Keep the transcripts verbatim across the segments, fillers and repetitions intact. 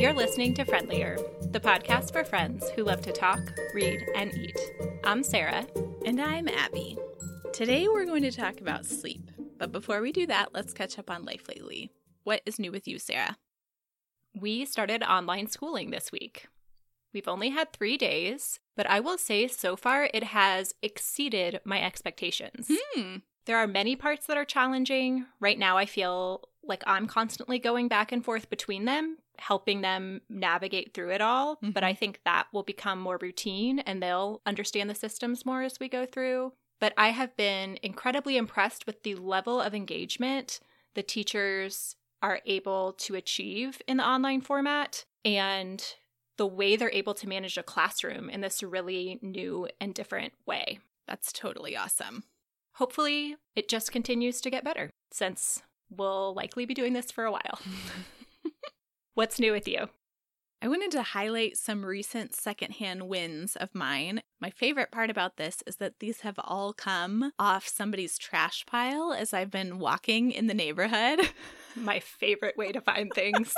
You're listening to Friendlier, the podcast for friends who love to talk, read, and eat. I'm Sarah. And I'm Abby. Today we're going to talk about sleep. But before we do that, let's catch up on life lately. What is new with you, Sarah? We started online schooling this week. We've only had three days, but I will say so far it has exceeded my expectations. Hmm. There are many parts that are challenging. Right now I feel like I'm constantly going back and forth between them, helping them navigate through it all. Mm-hmm. But I think that will become more routine and they'll understand the systems more as we go through. But I have been incredibly impressed with the level of engagement the teachers are able to achieve in the online format and the way they're able to manage a classroom in this really new and different way. That's totally awesome. Hopefully, it just continues to get better since we'll likely be doing this for a while. What's new with you? I wanted to highlight some recent secondhand wins of mine. My favorite part about this is that these have all come off somebody's trash pile as I've been walking in the neighborhood. My favorite way to find things.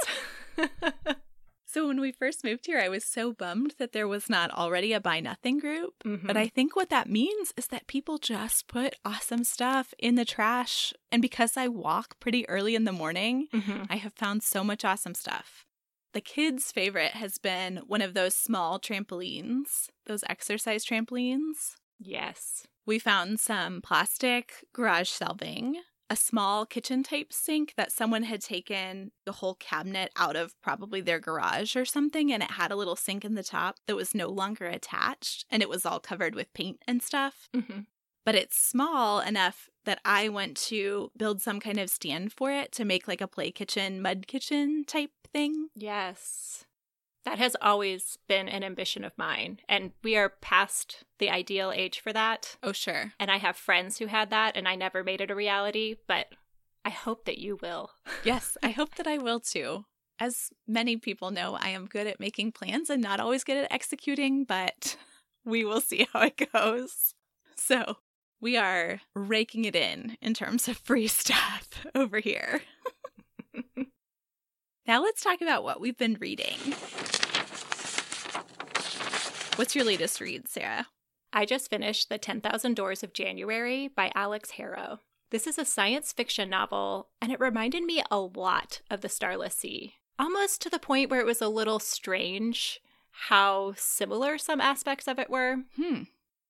So when we first moved here, I was so bummed that there was not already a Buy Nothing group. Mm-hmm. But I think what that means is that people just put awesome stuff in the trash. And because I walk pretty early in the morning, mm-hmm. I have found so much awesome stuff. The kids' favorite has been one of those small trampolines, those exercise trampolines. Yes. We found some plastic garage shelving, a small kitchen-type sink that someone had taken the whole cabinet out of probably their garage or something, and it had a little sink in the top that was no longer attached, and it was all covered with paint and stuff. Mm-hmm. But it's small enough that I want to build some kind of stand for it to make like a play kitchen, mud kitchen type thing. Yes. That has always been an ambition of mine, and we are past the ideal age for that. Oh, sure. And I have friends who had that, and I never made it a reality, but I hope that you will. Yes, I hope that I will too. As many people know, I am good at making plans and not always good at executing, but we will see how it goes. So we are raking it in in terms of free stuff over here. Now let's talk about what we've been reading. What's your latest read, Sarah? I just finished The Ten Thousand Doors of January by Alex Harrow. This is a science fiction novel, and it reminded me a lot of The Starless Sea, almost to the point where it was a little strange how similar some aspects of it were. Hmm.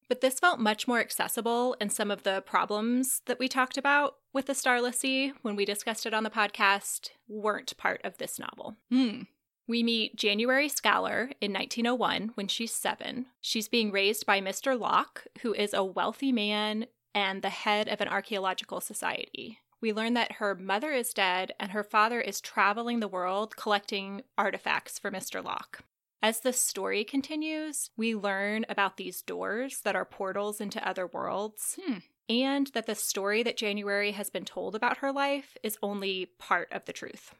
But this felt much more accessible, and some of the problems that we talked about with The Starless Sea when we discussed it on the podcast weren't part of this novel. Mm. We meet January Scholar in nineteen oh one when she's seven. She's being raised by Mister Locke, who is a wealthy man and the head of an archaeological society. We learn that her mother is dead and her father is traveling the world collecting artifacts for Mister Locke. As the story continues, we learn about these doors that are portals into other worlds, hmm. and that the story that January has been told about her life is only part of the truth.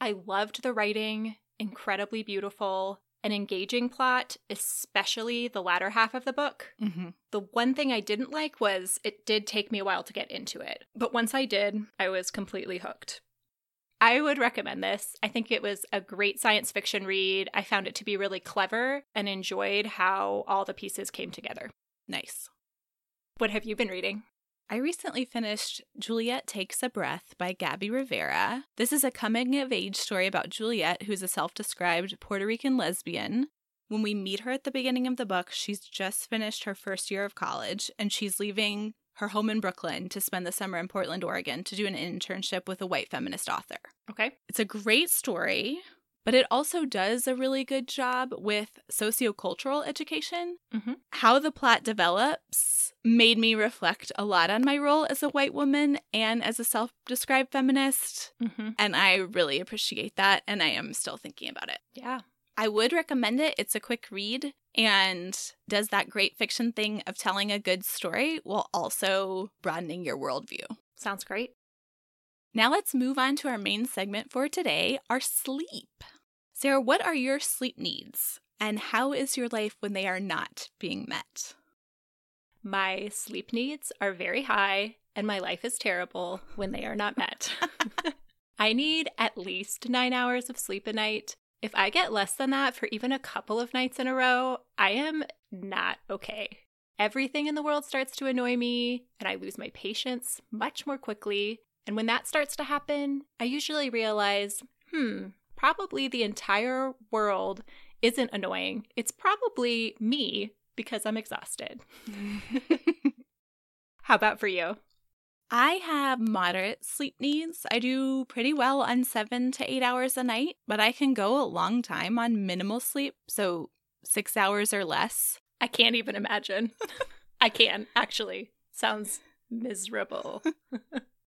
I loved the writing, incredibly beautiful, an engaging plot, especially the latter half of the book. Mm-hmm. The one thing I didn't like was it did take me a while to get into it, but once I did, I was completely hooked. I would recommend this. I think it was a great science fiction read. I found it to be really clever and enjoyed how all the pieces came together. Nice. What have you been reading? I recently finished Juliet Takes a Breath by Gabby Rivera. This is a coming-of-age story about Juliet, who's a self-described Puerto Rican lesbian. When we meet her at the beginning of the book, she's just finished her first year of college, and she's leaving her home in Brooklyn to spend the summer in Portland, Oregon to do an internship with a white feminist author. Okay. It's a great story, but it also does a really good job with sociocultural education. Mm-hmm. How the plot develops made me reflect a lot on my role as a white woman and as a self-described feminist. Mm-hmm. And I really appreciate that. And I am still thinking about it. Yeah. I would recommend it. It's a quick read and does that great fiction thing of telling a good story while also broadening your worldview. Sounds great. Now let's move on to our main segment for today, our sleep. Sarah, what are your sleep needs and how is your life when they are not being met? My sleep needs are very high and my life is terrible when they are not met. I need at least nine hours of sleep a night. If I get less than that for even a couple of nights in a row, I am not okay. Everything in the world starts to annoy me, and I lose my patience much more quickly. And when that starts to happen, I usually realize, hmm, probably the entire world isn't annoying. It's probably me because I'm exhausted. How about for you? I have moderate sleep needs. I do pretty well on seven to eight hours a night, but I can go a long time on minimal sleep, so six hours or less. I can't even imagine. I can, actually. Sounds miserable.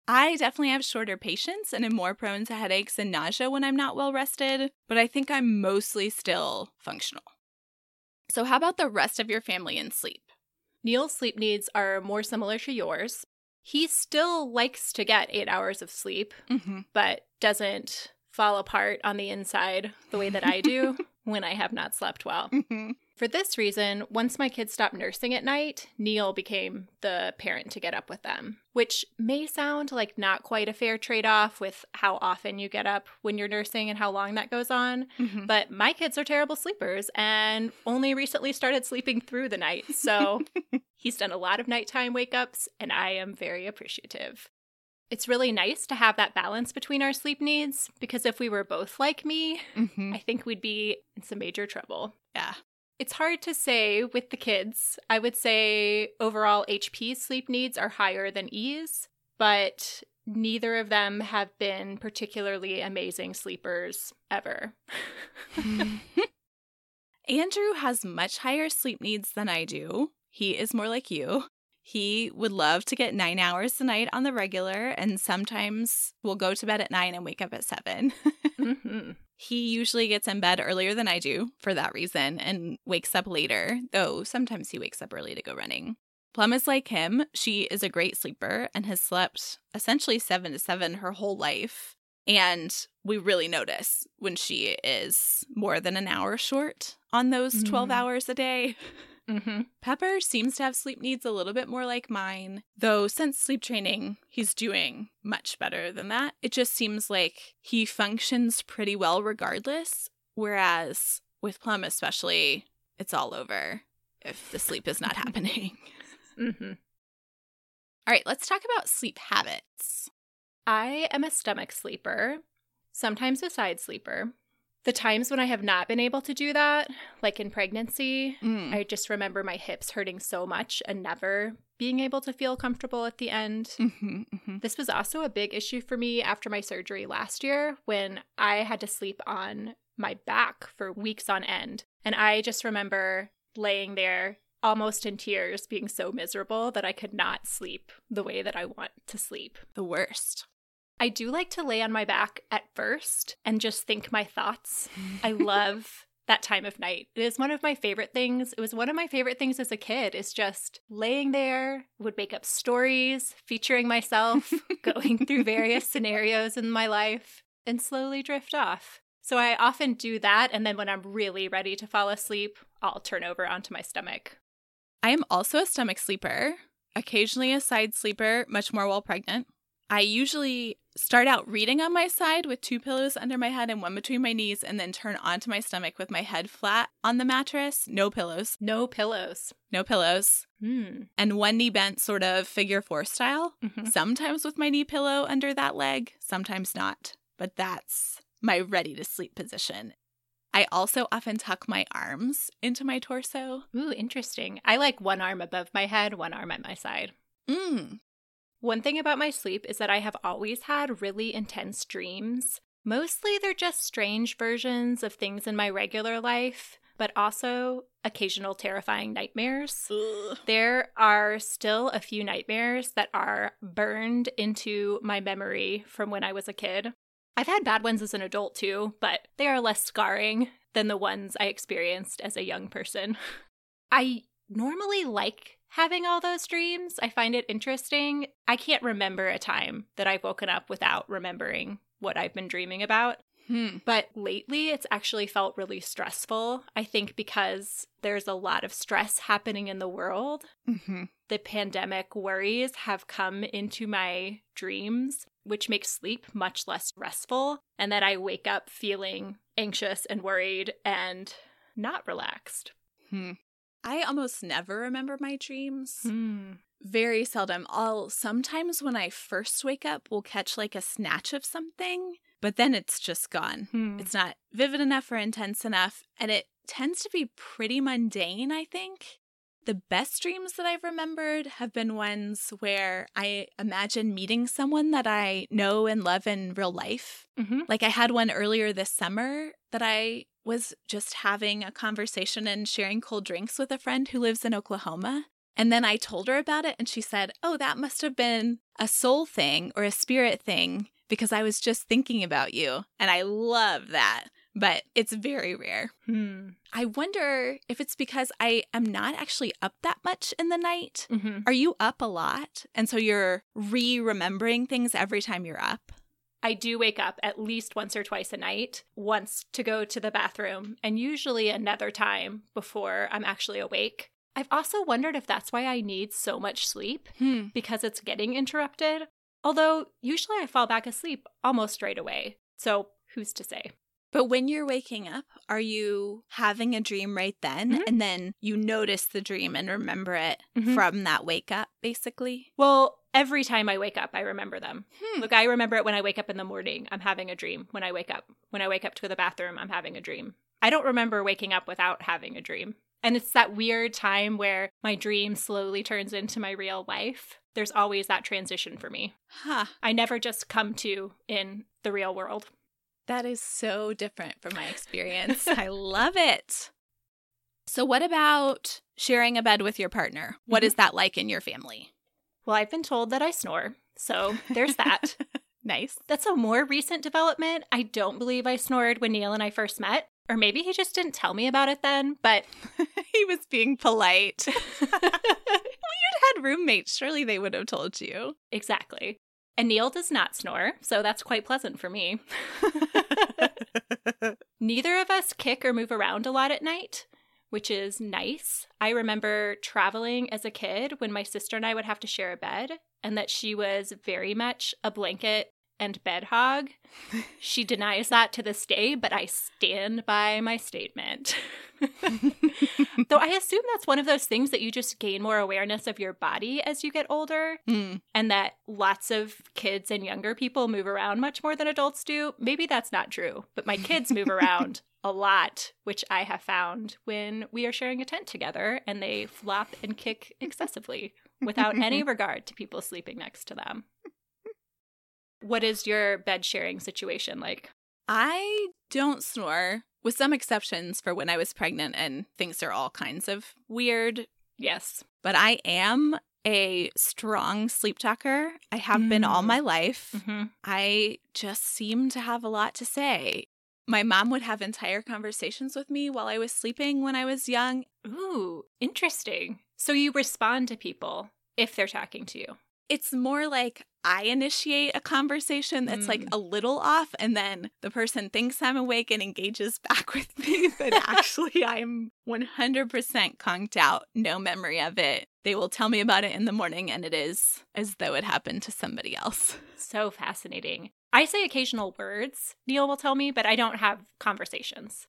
I definitely have shorter patience and am more prone to headaches and nausea when I'm not well rested, but I think I'm mostly still functional. So how about the rest of your family in sleep? Neil's sleep needs are more similar to yours. He still likes to get eight hours of sleep, mm-hmm. but doesn't fall apart on the inside the way that I do when I have not slept well. Mm-hmm. For this reason, once my kids stopped nursing at night, Neil became the parent to get up with them, which may sound like not quite a fair trade-off with how often you get up when you're nursing and how long that goes on, mm-hmm. but my kids are terrible sleepers and only recently started sleeping through the night, so... He's done a lot of nighttime wake-ups, and I am very appreciative. It's really nice to have that balance between our sleep needs, because if we were both like me, mm-hmm. I think we'd be in some major trouble. Yeah. It's hard to say with the kids. I would say overall H P's sleep needs are higher than E's, but neither of them have been particularly amazing sleepers ever. Andrew has much higher sleep needs than I do. He is more like you. He would love to get nine hours a night on the regular, and sometimes will go to bed at nine and wake up at seven. mm-hmm. He usually gets in bed earlier than I do for that reason and wakes up later, though sometimes he wakes up early to go running. Plum is like him. She is a great sleeper and has slept essentially seven to seven her whole life. And we really notice when she is more than an hour short on those twelve mm. hours a day. Mm-hmm. Pepper seems to have sleep needs a little bit more like mine, though since sleep training, he's doing much better than that. It just seems like he functions pretty well regardless, whereas with Plum especially, it's all over if the sleep is not happening. Mm-hmm. All right, let's talk about sleep habits. I am a stomach sleeper, sometimes a side sleeper. The times when I have not been able to do that, like in pregnancy, mm. I just remember my hips hurting so much and never being able to feel comfortable at the end. Mm-hmm, mm-hmm. This was also a big issue for me after my surgery last year when I had to sleep on my back for weeks on end. And I just remember laying there almost in tears, being so miserable that I could not sleep the way that I want to sleep. The worst. I do like to lay on my back at first and just think my thoughts. I love that time of night. It is one of my favorite things. It was one of my favorite things as a kid is just laying there, would make up stories, featuring myself, going through various scenarios in my life, and slowly drift off. So I often do that, and then when I'm really ready to fall asleep, I'll turn over onto my stomach. I am also a stomach sleeper, occasionally a side sleeper, much more while pregnant. I usually start out reading on my side with two pillows under my head and one between my knees, and then turn onto my stomach with my head flat on the mattress. No pillows. No pillows. No pillows. Mm. And one knee bent sort of figure four style, mm-hmm. sometimes with my knee pillow under that leg, sometimes not. But that's my ready to sleep position. I also often tuck my arms into my torso. Ooh, interesting. I like one arm above my head, one arm at my side. Mm. One thing about my sleep is that I have always had really intense dreams. Mostly they're just strange versions of things in my regular life, but also occasional terrifying nightmares. Ugh. There are still a few nightmares that are burned into my memory from when I was a kid. I've had bad ones as an adult too, but they are less scarring than the ones I experienced as a young person. I normally like having all those dreams. I find it interesting. I can't remember a time that I've woken up without remembering what I've been dreaming about. Hmm. But lately, it's actually felt really stressful, I think, because there's a lot of stress happening in the world. Mm-hmm. The pandemic worries have come into my dreams, which makes sleep much less restful, and that I wake up feeling anxious and worried and not relaxed. Hmm. I almost never remember my dreams. Hmm. Very seldom. I'll sometimes when I first wake up, we'll catch like a snatch of something, but then it's just gone. Hmm. It's not vivid enough or intense enough, and it tends to be pretty mundane, I think. The best dreams that I've remembered have been ones where I imagine meeting someone that I know and love in real life. Mm-hmm. Like I had one earlier this summer that I was just having a conversation and sharing cold drinks with a friend who lives in Oklahoma. And then I told her about it and she said, oh, that must have been a soul thing or a spirit thing because I was just thinking about you. And I love that. But it's very rare. Hmm. I wonder if it's because I am not actually up that much in the night. Mm-hmm. Are you up a lot? And so you're re-remembering things every time you're up? I do wake up at least once or twice a night, once to go to the bathroom, and usually another time before I'm actually awake. I've also wondered if that's why I need so much sleep, hmm. because it's getting interrupted. Although usually I fall back asleep almost right away. So who's to say? But when you're waking up, are you having a dream right then? Mm-hmm. And then you notice the dream and remember it mm-hmm. from that wake up, basically? Well, every time I wake up, I remember them. Hmm. Look, I remember it when I wake up in the morning. I'm having a dream when I wake up. When I wake up to the bathroom, I'm having a dream. I don't remember waking up without having a dream. And it's that weird time where my dream slowly turns into my real life. There's always that transition for me. Huh. I never just come to in the real world. That is so different from my experience. I love it. So what about sharing a bed with your partner? What mm-hmm. is that like in your family? Well, I've been told that I snore, so there's that. Nice. That's a more recent development. I don't believe I snored when Neil and I first met, or maybe he just didn't tell me about it then, but he was being polite. Well, you'd had roommates. Surely they would have told you. Exactly. And Neil does not snore, so that's quite pleasant for me. Neither of us kick or move around a lot at night, which is nice. I remember traveling as a kid when my sister and I would have to share a bed, and that she was very much a blanket and bed hog. She denies that to this day, but I stand by my statement. Though I assume that's one of those things that you just gain more awareness of your body as you get older, mm. and that lots of kids and younger people move around much more than adults do. Maybe that's not true, but my kids move around a lot, which I have found when we are sharing a tent together, and they flop and kick excessively without any regard to people sleeping next to them. What is your bed sharing situation like? I don't snore, with some exceptions for when I was pregnant and things are all kinds of weird. Yes. But I am a strong sleep talker. I have mm. been all my life. Mm-hmm. I just seem to have a lot to say. My mom would have entire conversations with me while I was sleeping when I was young. Ooh, interesting. So you respond to people if they're talking to you. It's more like I initiate a conversation that's mm. like a little off, and then the person thinks I'm awake and engages back with me. But actually, I'm one hundred percent conked out, no memory of it. They will tell me about it in the morning, and it is as though it happened to somebody else. So fascinating. I say occasional words, Neil will tell me, but I don't have conversations.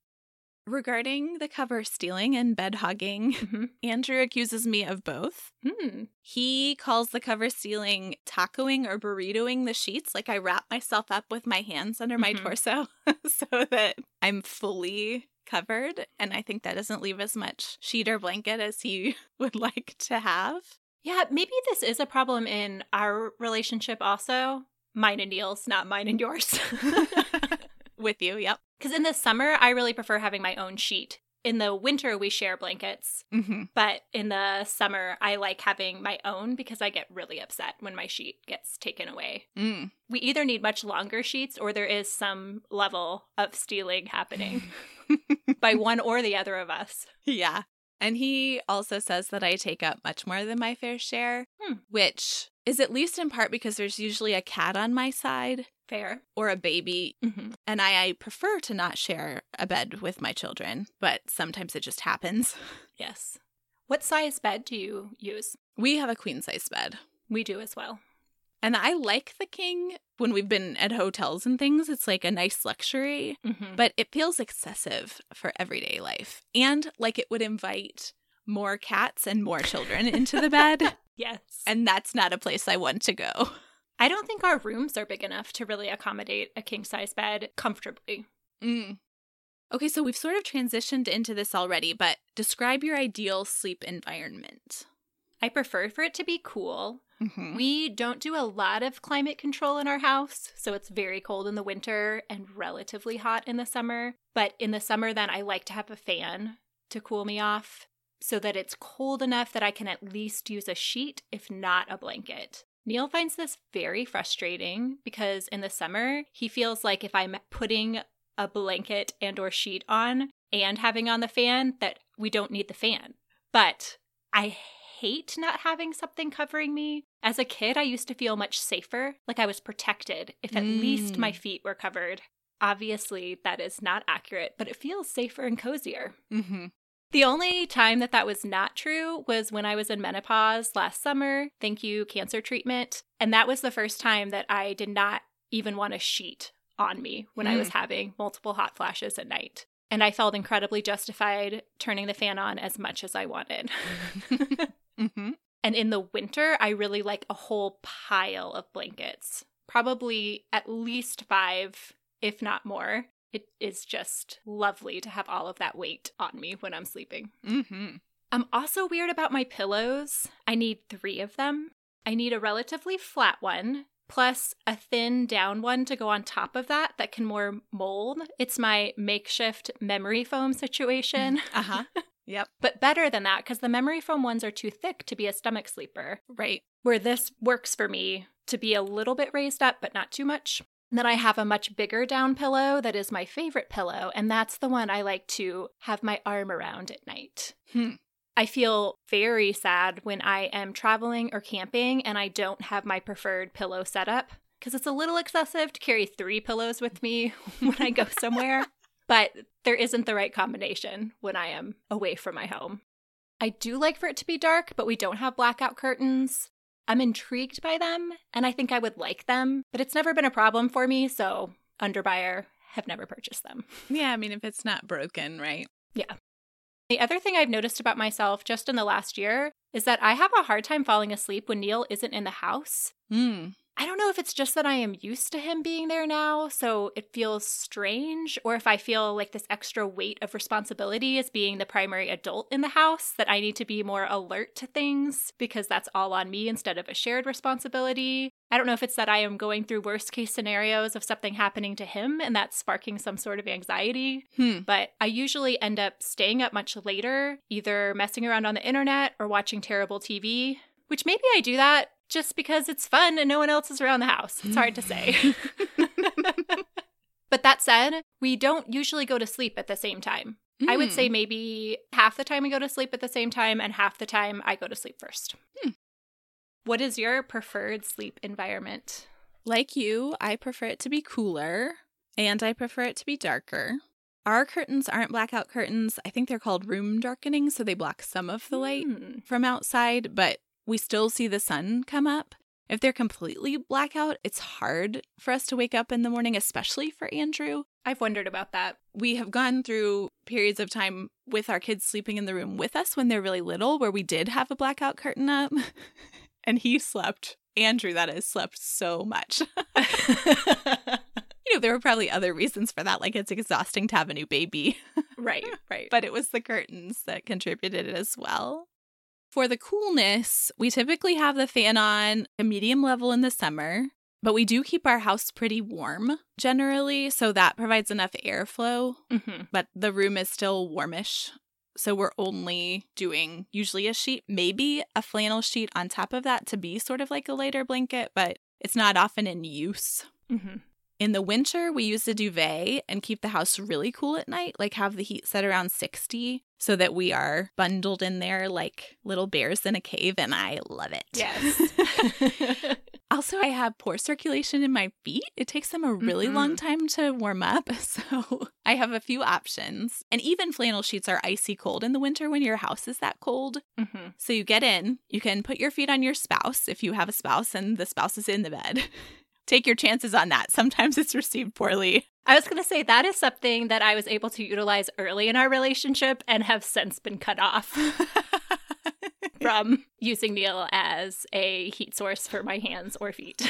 Regarding the cover stealing and bed hogging, mm-hmm. Andrew accuses me of both. Mm. He calls the cover stealing tacoing or burritoing the sheets. Like I wrap myself up with my hands under my mm-hmm. torso so that I'm fully covered. And I think that doesn't leave as much sheet or blanket as he would like to have. Yeah, maybe this is a problem in our relationship also. Mine and Neil's, not mine and yours. With you, yep. Because in the summer, I really prefer having my own sheet. In the winter, we share blankets. Mm-hmm. But in the summer, I like having my own because I get really upset when my sheet gets taken away. Mm. We either need much longer sheets or there is some level of stealing happening by one or the other of us. Yeah. And he also says that I take up much more than my fair share, hmm. which is at least in part because there's usually a cat on my side. Fair. Or a baby. Mm-hmm. And I, I prefer to not share a bed with my children, but sometimes it just happens. Yes. What size bed do you use? We have a queen size bed. We do as well. And I like the king when we've been at hotels and things. It's like a nice luxury, mm-hmm. but it feels excessive for everyday life. And like it would invite more cats and more children into the bed. Yes. And that's not a place I want to go. I don't think our rooms are big enough to really accommodate a king-size bed comfortably. Mm. Okay, so we've sort of transitioned into this already, but describe your ideal sleep environment. I prefer for it to be cool. Mm-hmm. We don't do a lot of climate control in our house, so it's very cold in the winter and relatively hot in the summer. But in the summer, then, I like to have a fan to cool me off so that it's cold enough that I can at least use a sheet, if not a blanket. Neil finds this very frustrating because in the summer, he feels like if I'm putting a blanket and or sheet on and having on the fan, that we don't need the fan. But I hate not having something covering me. As a kid, I used to feel much safer, like I was protected if at mm. least my feet were covered. Obviously, that is not accurate, but it feels safer and cozier. Mm-hmm. The only time that that was not true was when I was in menopause last summer. Thank you, cancer treatment. And that was the first time that I did not even want a sheet on me when mm. I was having multiple hot flashes at night. And I felt incredibly justified turning the fan on as much as I wanted. mm-hmm. And in the winter, I really like a whole pile of blankets, probably at least five, if not more. It is just lovely to have all of that weight on me when I'm sleeping. Mm-hmm. I'm also weird about my pillows. I need three of them. I need a relatively flat one, plus a thin down one to go on top of that that can more mold. It's my makeshift memory foam situation. Uh-huh. Yep. But better than that, because the memory foam ones are too thick to be a stomach sleeper. Right. Where this works for me to be a little bit raised up, but not too much. And then I have a much bigger down pillow that is my favorite pillow, and that's the one I like to have my arm around at night. Hmm. I feel very sad when I am traveling or camping and I don't have my preferred pillow setup because it's a little excessive to carry three pillows with me when I go somewhere, but there isn't the right combination when I am away from my home. I do like for it to be dark, but we don't have blackout curtains. I'm intrigued by them, and I think I would like them, but it's never been a problem for me, so underbuyer, have never purchased them. Yeah, I mean, if it's not broken, right? Yeah. The other thing I've noticed about myself just in the last year is that I have a hard time falling asleep when Neil isn't in the house. Mm. I don't know if it's just that I am used to him being there now, so it feels strange, or if I feel like this extra weight of responsibility as being the primary adult in the house, that I need to be more alert to things because that's all on me instead of a shared responsibility. I don't know if it's that I am going through worst case scenarios of something happening to him and that's sparking some sort of anxiety, hmm. but I usually end up staying up much later, either messing around on the internet or watching terrible T V, which maybe I do that just because it's fun and no one else is around the house. It's hard to say. But that said, we don't usually go to sleep at the same time. Mm. I would say maybe half the time we go to sleep at the same time and half the time I go to sleep first. Hmm. What is your preferred sleep environment? Like you, I prefer it to be cooler and I prefer it to be darker. Our curtains aren't blackout curtains. I think they're called room darkening, so they block some of the light mm. from outside, but we still see the sun come up. If they're completely blackout, it's hard for us to wake up in the morning, especially for Andrew. I've wondered about that. We have gone through periods of time with our kids sleeping in the room with us when they're really little, where we did have a blackout curtain up, and he slept. Andrew, that is, slept so much. You know, there were probably other reasons for that, like it's exhausting to have a new baby. Right, right. But it was the curtains that contributed as well. For the coolness, we typically have the fan on a medium level in the summer, but we do keep our house pretty warm generally, so that provides enough airflow, mm-hmm. but the room is still warmish, so we're only doing usually a sheet, maybe a flannel sheet on top of that to be sort of like a lighter blanket, but it's not often in use. Mm-hmm. In the winter, we use a duvet and keep the house really cool at night, like have the heat set around sixty so that we are bundled in there like little bears in a cave, and I love it. Yes. I'll also I have poor circulation in my feet. It takes them a really mm-hmm. long time to warm up. So I have a few options. And even flannel sheets are icy cold in the winter when your house is that cold. Mm-hmm. So you get in, you can put your feet on your spouse if you have a spouse and the spouse is in the bed. Take your chances on that. Sometimes it's received poorly. I was going to say that is something that I was able to utilize early in our relationship and have since been cut off from using Neil as a heat source for my hands or feet.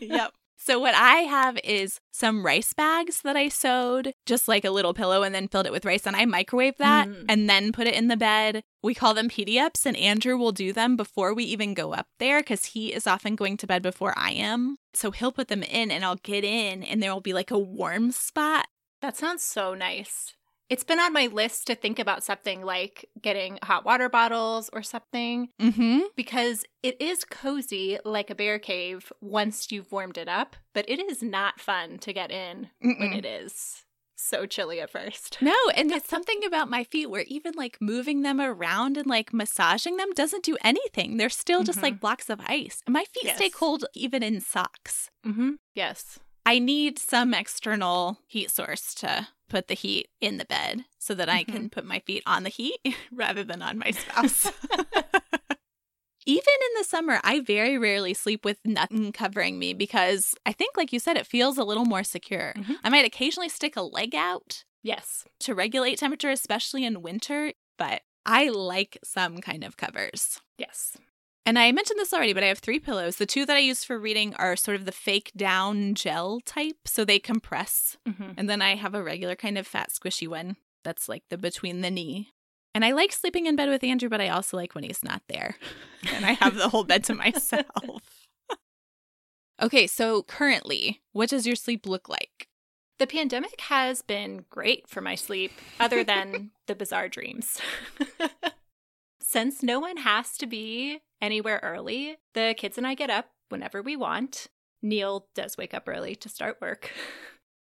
Yep. So what I have is some rice bags that I sewed, just like a little pillow, and then filled it with rice. And I microwave that mm. and then put it in the bed. We call them P D Ups, and Andrew will do them before we even go up there because he is often going to bed before I am. So he'll put them in and I'll get in and there will be like a warm spot. That sounds so nice. It's been on my list to think about something like getting hot water bottles or something mm-hmm. because it is cozy like a bear cave once you've warmed it up, but it is not fun to get in Mm-mm. when it is so chilly at first. No, and there's something about my feet where even like moving them around and like massaging them doesn't do anything. They're still just mm-hmm. like blocks of ice. And my feet yes. stay cold even in socks. Mm-hmm. Yes. I need some external heat source to put the heat in the bed so that mm-hmm. I can put my feet on the heat rather than on my spouse. Even in the summer, I very rarely sleep with nothing covering me because I think, like you said, it feels a little more secure. Mm-hmm. I might occasionally stick a leg out. Yes. To regulate temperature, especially in winter. But I like some kind of covers. Yes. And I mentioned this already, but I have three pillows. The two that I use for reading are sort of the fake down gel type, so they compress. Mm-hmm. And then I have a regular kind of fat, squishy one that's like the between the knee. And I like sleeping in bed with Andrew, but I also like when he's not there. And I have the whole bed to myself. Okay, so currently, what does your sleep look like? The pandemic has been great for my sleep, other than the bizarre dreams. Since no one has to be anywhere early, the kids and I get up whenever we want. Neil does wake up early to start work.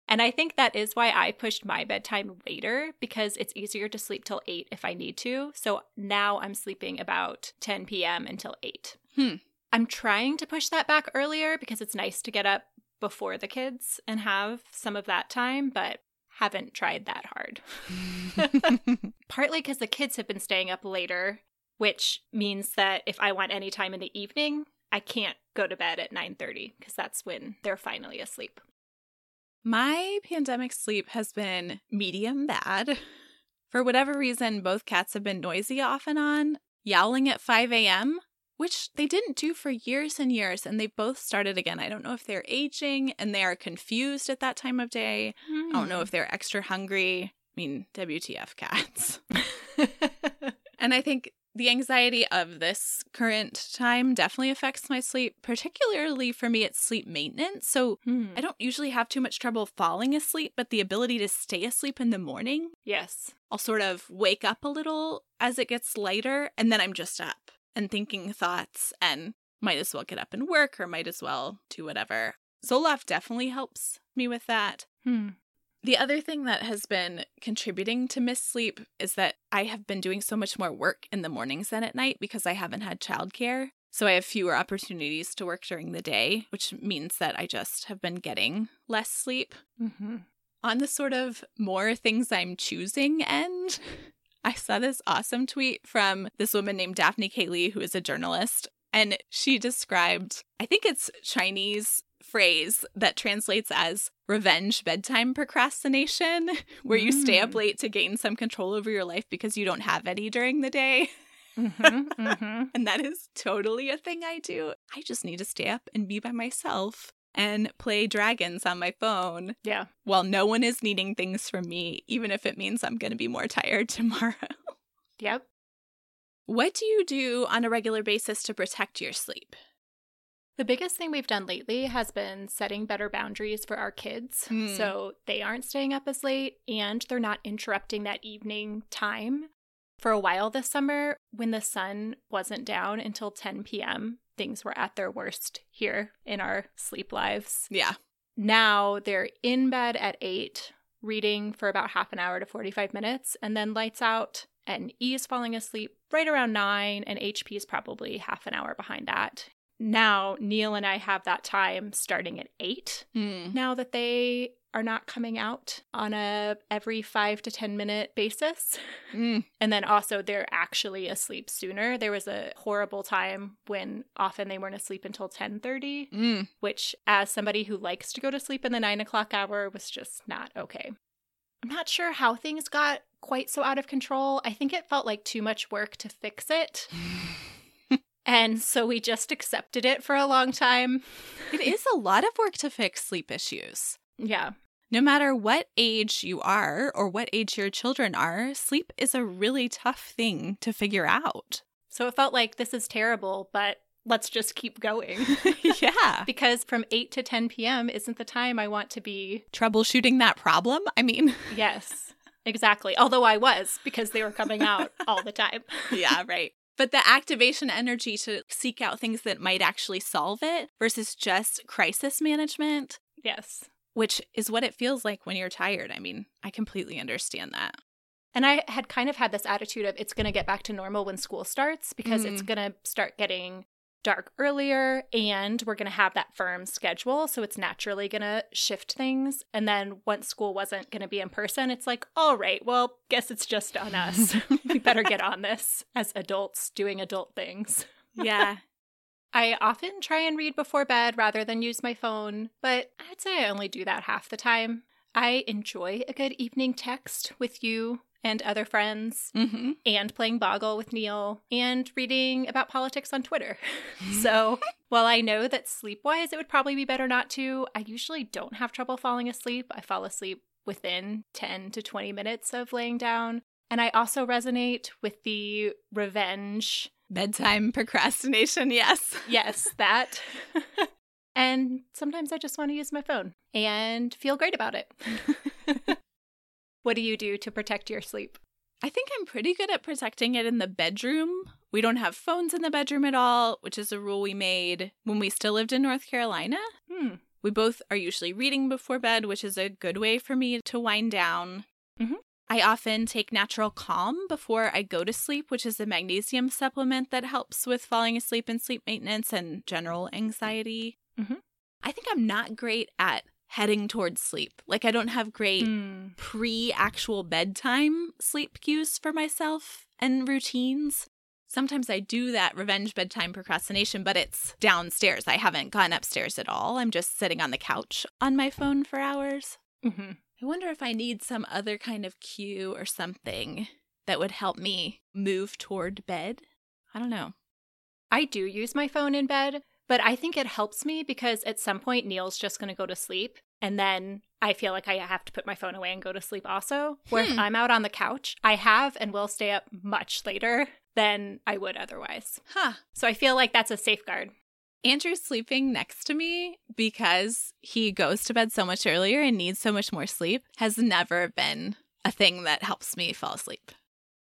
And I think that is why I pushed my bedtime later, because it's easier to sleep till eight if I need to. So now I'm sleeping about ten p.m. until eight. Hmm. I'm trying to push that back earlier because it's nice to get up before the kids and have some of that time, but haven't tried that hard. Partly because the kids have been staying up later, which means that if I want any time in the evening, I can't go to bed at nine thirty because that's when they're finally asleep. My pandemic sleep has been medium bad. For whatever reason, both cats have been noisy off and on, yowling at five a.m., which they didn't do for years and years, and they both started again. I don't know if they're aging and they are confused at that time of day. Mm. I don't know if they're extra hungry. I mean, W T F cats. And I think the anxiety of this current time definitely affects my sleep. Particularly for me, it's sleep maintenance. So hmm. I don't usually have too much trouble falling asleep, but the ability to stay asleep in the morning. Yes. I'll sort of wake up a little as it gets lighter, and then I'm just up and thinking thoughts and might as well get up and work or might as well do whatever. Zoloft definitely helps me with that. Hmm. The other thing that has been contributing to missed sleep is that I have been doing so much more work in the mornings than at night because I haven't had childcare. So I have fewer opportunities to work during the day, which means that I just have been getting less sleep. Mm-hmm. On the sort of more things I'm choosing end, I saw this awesome tweet from this woman named Daphne Cayley, who is a journalist, and she described, I think it's Chinese phrase that translates as revenge bedtime procrastination, where you stay up late to gain some control over your life because you don't have any during the day. Mm-hmm, mm-hmm. And that is totally a thing I do. I just need to stay up and be by myself and play dragons on my phone. Yeah. While no one is needing things from me, even if it means I'm going to be more tired tomorrow. Yep. What do you do on a regular basis to protect your sleep? The biggest thing we've done lately has been setting better boundaries for our kids. Mm. So they aren't staying up as late and they're not interrupting that evening time. For a while this summer, when the sun wasn't down until ten p.m., things were at their worst here in our sleep lives. Yeah. Now they're in bed at eight, reading for about half an hour to forty-five minutes, and then lights out. And E is falling asleep right around nine, and H P is probably half an hour behind that. now Neil and I have that time starting at eight. Mm. Now that they are not coming out on a every five to ten minute basis. Mm. And then also they're actually asleep sooner. There was a horrible time when often they weren't asleep until ten thirty, mm. which as somebody who likes to go to sleep in the nine o'clock hour was just not okay. I'm not sure how things got quite so out of control. I think it felt like too much work to fix it. And so we just accepted it for a long time. It is a lot of work to fix sleep issues. Yeah. No matter what age you are or what age your children are, sleep is a really tough thing to figure out. So it felt like this is terrible, but let's just keep going. Yeah. Because from eight to ten p.m. isn't the time I want to be troubleshooting that problem. I mean. Yes, exactly. Although I was, because they were coming out all the time. Yeah, right. But the activation energy to seek out things that might actually solve it versus just crisis management. Yes. Which is what it feels like when you're tired. I mean, I completely understand that. And I had kind of had this attitude of it's going to get back to normal when school starts because mm-hmm. it's going to start getting dark earlier and we're going to have that firm schedule. So it's naturally going to shift things. And then once school wasn't going to be in person, it's like, all right, well, guess it's just on us. We better get on this as adults doing adult things. Yeah. I often try and read before bed rather than use my phone, but I'd say I only do that half the time. I enjoy a good evening text with you and other friends, mm-hmm. and playing Boggle with Neil, and reading about politics on Twitter. So while I know that sleep-wise it would probably be better not to, I usually don't have trouble falling asleep. I fall asleep within ten to twenty minutes of laying down. And I also resonate with the revenge bedtime procrastination, yes. Yes, that. And sometimes I just want to use my phone and feel great about it. What do you do to protect your sleep? I think I'm pretty good at protecting it in the bedroom. We don't have phones in the bedroom at all, which is a rule we made when we still lived in North Carolina. Hmm. We both are usually reading before bed, which is a good way for me to wind down. Mm-hmm. I often take Natural Calm before I go to sleep, which is a magnesium supplement that helps with falling asleep and sleep maintenance and general anxiety. Mm-hmm. I think I'm not great at heading towards sleep. Like I don't have great mm. pre-actual bedtime sleep cues for myself and routines. Sometimes I do that revenge bedtime procrastination, but it's downstairs. I haven't gone upstairs at all. I'm just sitting on the couch on my phone for hours. Mm-hmm. I wonder if I need some other kind of cue or something that would help me move toward bed. I don't know. I do use my phone in bed, but I think it helps me because at some point Neil's just going to go to sleep and then I feel like I have to put my phone away and go to sleep also. Where hmm. if I'm out on the couch, I have and will stay up much later than I would otherwise. Huh. So I feel like that's a safeguard. Andrew's sleeping next to me because he goes to bed so much earlier and needs so much more sleep has never been a thing that helps me fall asleep.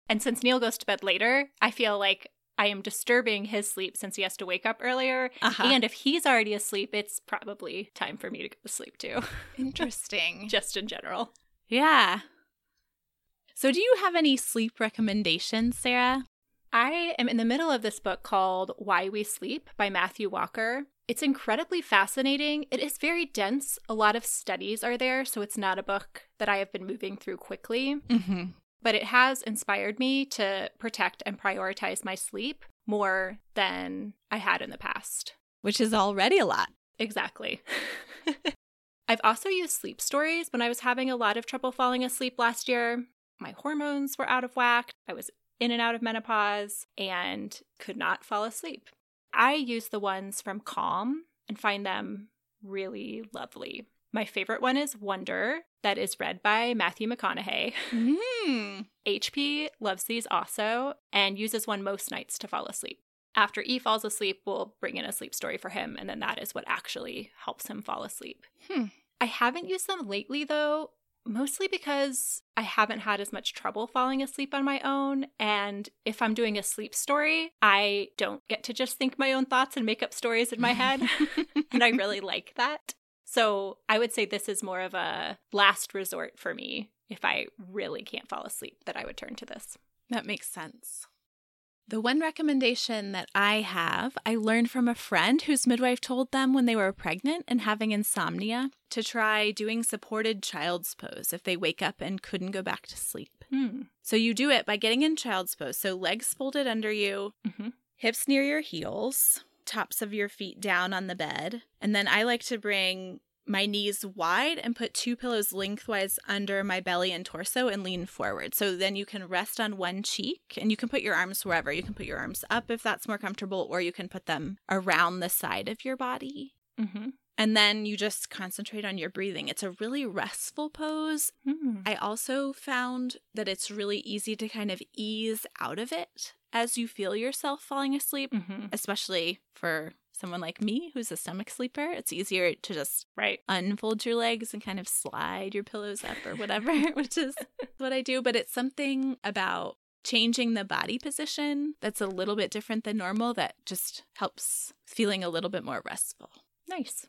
And since Neil goes to bed later, I feel like I am disturbing his sleep since he has to wake up earlier. Uh-huh. And if he's already asleep, it's probably time for me to go to sleep too. Interesting. Just in general. Yeah. So do you have any sleep recommendations, Sarah? I am in the middle of this book called Why We Sleep by Matthew Walker. It's incredibly fascinating. It is very dense. A lot of studies are there, so it's not a book that I have been moving through quickly. Mm-hmm. But it has inspired me to protect and prioritize my sleep more than I had in the past. Which is already a lot. Exactly. I've also used sleep stories when I was having a lot of trouble falling asleep last year. My hormones were out of whack. I was in and out of menopause, and could not fall asleep. I use the ones from Calm and find them really lovely. My favorite one is Wonder, that is read by Matthew McConaughey. Mm. H P loves these also and uses one most nights to fall asleep. After E falls asleep, we'll bring in a sleep story for him, and then that is what actually helps him fall asleep. Hmm. I haven't used them lately, though, mostly because I haven't had as much trouble falling asleep on my own. And if I'm doing a sleep story, I don't get to just think my own thoughts and make up stories in my head. And I really like that. So I would say this is more of a last resort for me if I really can't fall asleep that I would turn to this. That makes sense. The one recommendation that I have, I learned from a friend whose midwife told them when they were pregnant and having insomnia to try doing supported child's pose if they wake up and couldn't go back to sleep. Hmm. So you do it by getting in child's pose. So legs folded under you, mm-hmm. hips near your heels, tops of your feet down on the bed. And then I like to bring my knees wide and put two pillows lengthwise under my belly and torso and lean forward. So then you can rest on one cheek and you can put your arms wherever. You can put your arms up if that's more comfortable, or you can put them around the side of your body. Mm-hmm. And then you just concentrate on your breathing. It's a really restful pose. Mm. I also found that it's really easy to kind of ease out of it as you feel yourself falling asleep, mm-hmm. especially for someone like me who's a stomach sleeper. It's easier to just right. unfold your legs and kind of slide your pillows up or whatever, which is what I do. But it's something about changing the body position that's a little bit different than normal that just helps feeling a little bit more restful. Nice.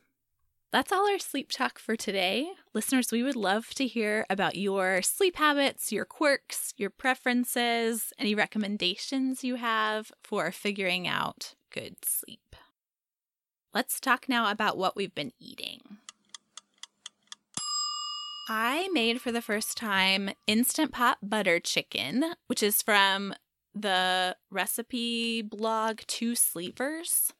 That's all our sleep talk for today. Listeners, we would love to hear about your sleep habits, your quirks, your preferences, any recommendations you have for figuring out good sleep. Let's talk now about what we've been eating. I made for the first time Instant Pot butter chicken, which is from the recipe blog Two Sleevers.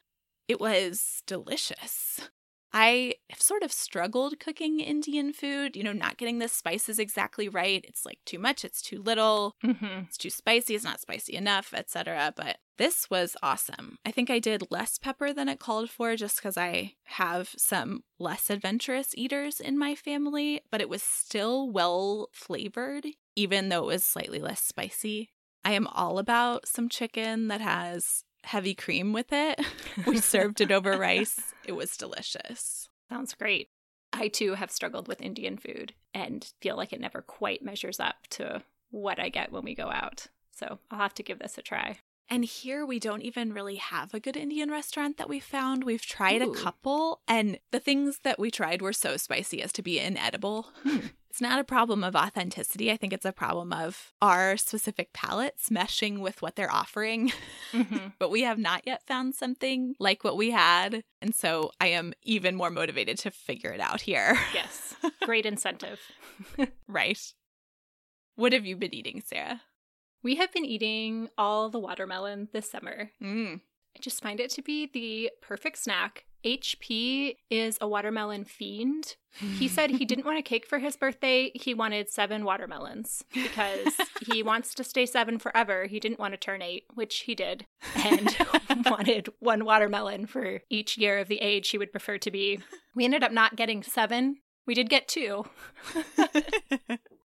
It was delicious. I have sort of struggled cooking Indian food, you know, not getting the spices exactly right. It's like too much, it's too little, mm-hmm. it's too spicy, it's not spicy enough, et cetera. But this was awesome. I think I did less pepper than it called for just because I have some less adventurous eaters in my family, but it was still well flavored, even though it was slightly less spicy. I am all about some chicken that has heavy cream with it. We served it over rice. It was delicious. Sounds great. I too have struggled with Indian food and feel like it never quite measures up to what I get when we go out. So I'll have to give this a try. And here we don't even really have a good Indian restaurant that we found. We've tried Ooh. a couple, and the things that we tried were so spicy as to be inedible. It's not a problem of authenticity. I think it's a problem of our specific palates meshing with what they're offering. Mm-hmm. But we have not yet found something like what we had. And so I am even more motivated to figure it out here. Yes. Great incentive. Right. What have you been eating, Sarah? We have been eating all the watermelon this summer. Mm. I just find it to be the perfect snack. H P is a watermelon fiend. He said he didn't want a cake for his birthday. He wanted seven watermelons because he wants to stay seven forever. He didn't want to turn eight, which he did, and wanted one watermelon for each year of the age he would prefer to be. We ended up not getting seven. We did get two.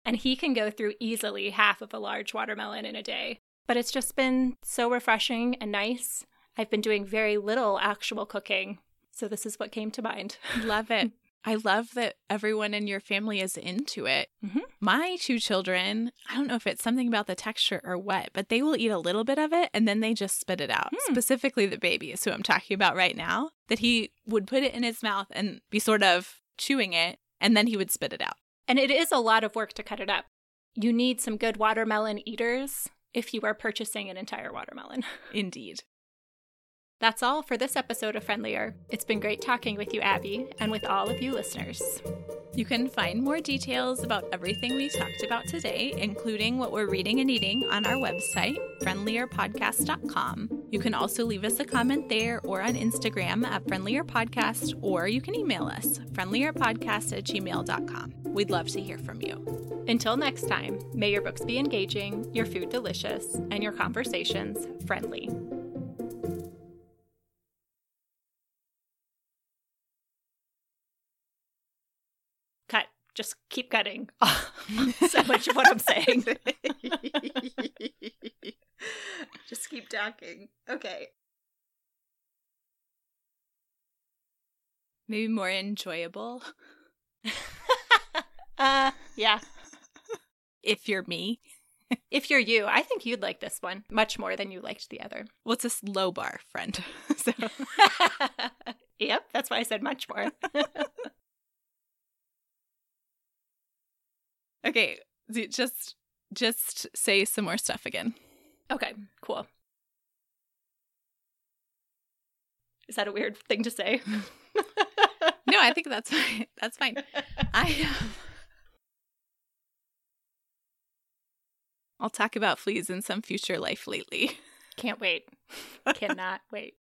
And he can go through easily half of a large watermelon in a day. But it's just been so refreshing and nice. I've been doing very little actual cooking, so this is what came to mind. Love it. I love that everyone in your family is into it. Mm-hmm. My two children, I don't know if it's something about the texture or what, but they will eat a little bit of it and then they just spit it out. Mm. Specifically the baby is who I'm talking about right now, that he would put it in his mouth and be sort of chewing it, and then he would spit it out. And it is a lot of work to cut it up. You need some good watermelon eaters if you are purchasing an entire watermelon. Indeed. That's all for this episode of Friendlier. It's been great talking with you, Abby, and with all of you listeners. You can find more details about everything we talked about today, including what we're reading and eating, on our website, friendlier podcast dot com. You can also leave us a comment there or on Instagram at friendlierpodcast, or you can email us, friendlierpodcast at gmail dot com. We'd love to hear from you. Until next time, may your books be engaging, your food delicious, and your conversations friendly. Just keep cutting so much of what I'm saying. Just keep talking. Okay. Maybe more enjoyable. uh, yeah. If you're me. If you're you, I think you'd like this one much more than you liked the other. Well, it's a low bar, friend. So. Yep, that's why I said much more. Okay, just just say some more stuff again. Okay, cool. Is that a weird thing to say? No, I think that's fine. That's fine. I, um, I'll talk about fleas in some future life lately. Can't wait. Cannot wait.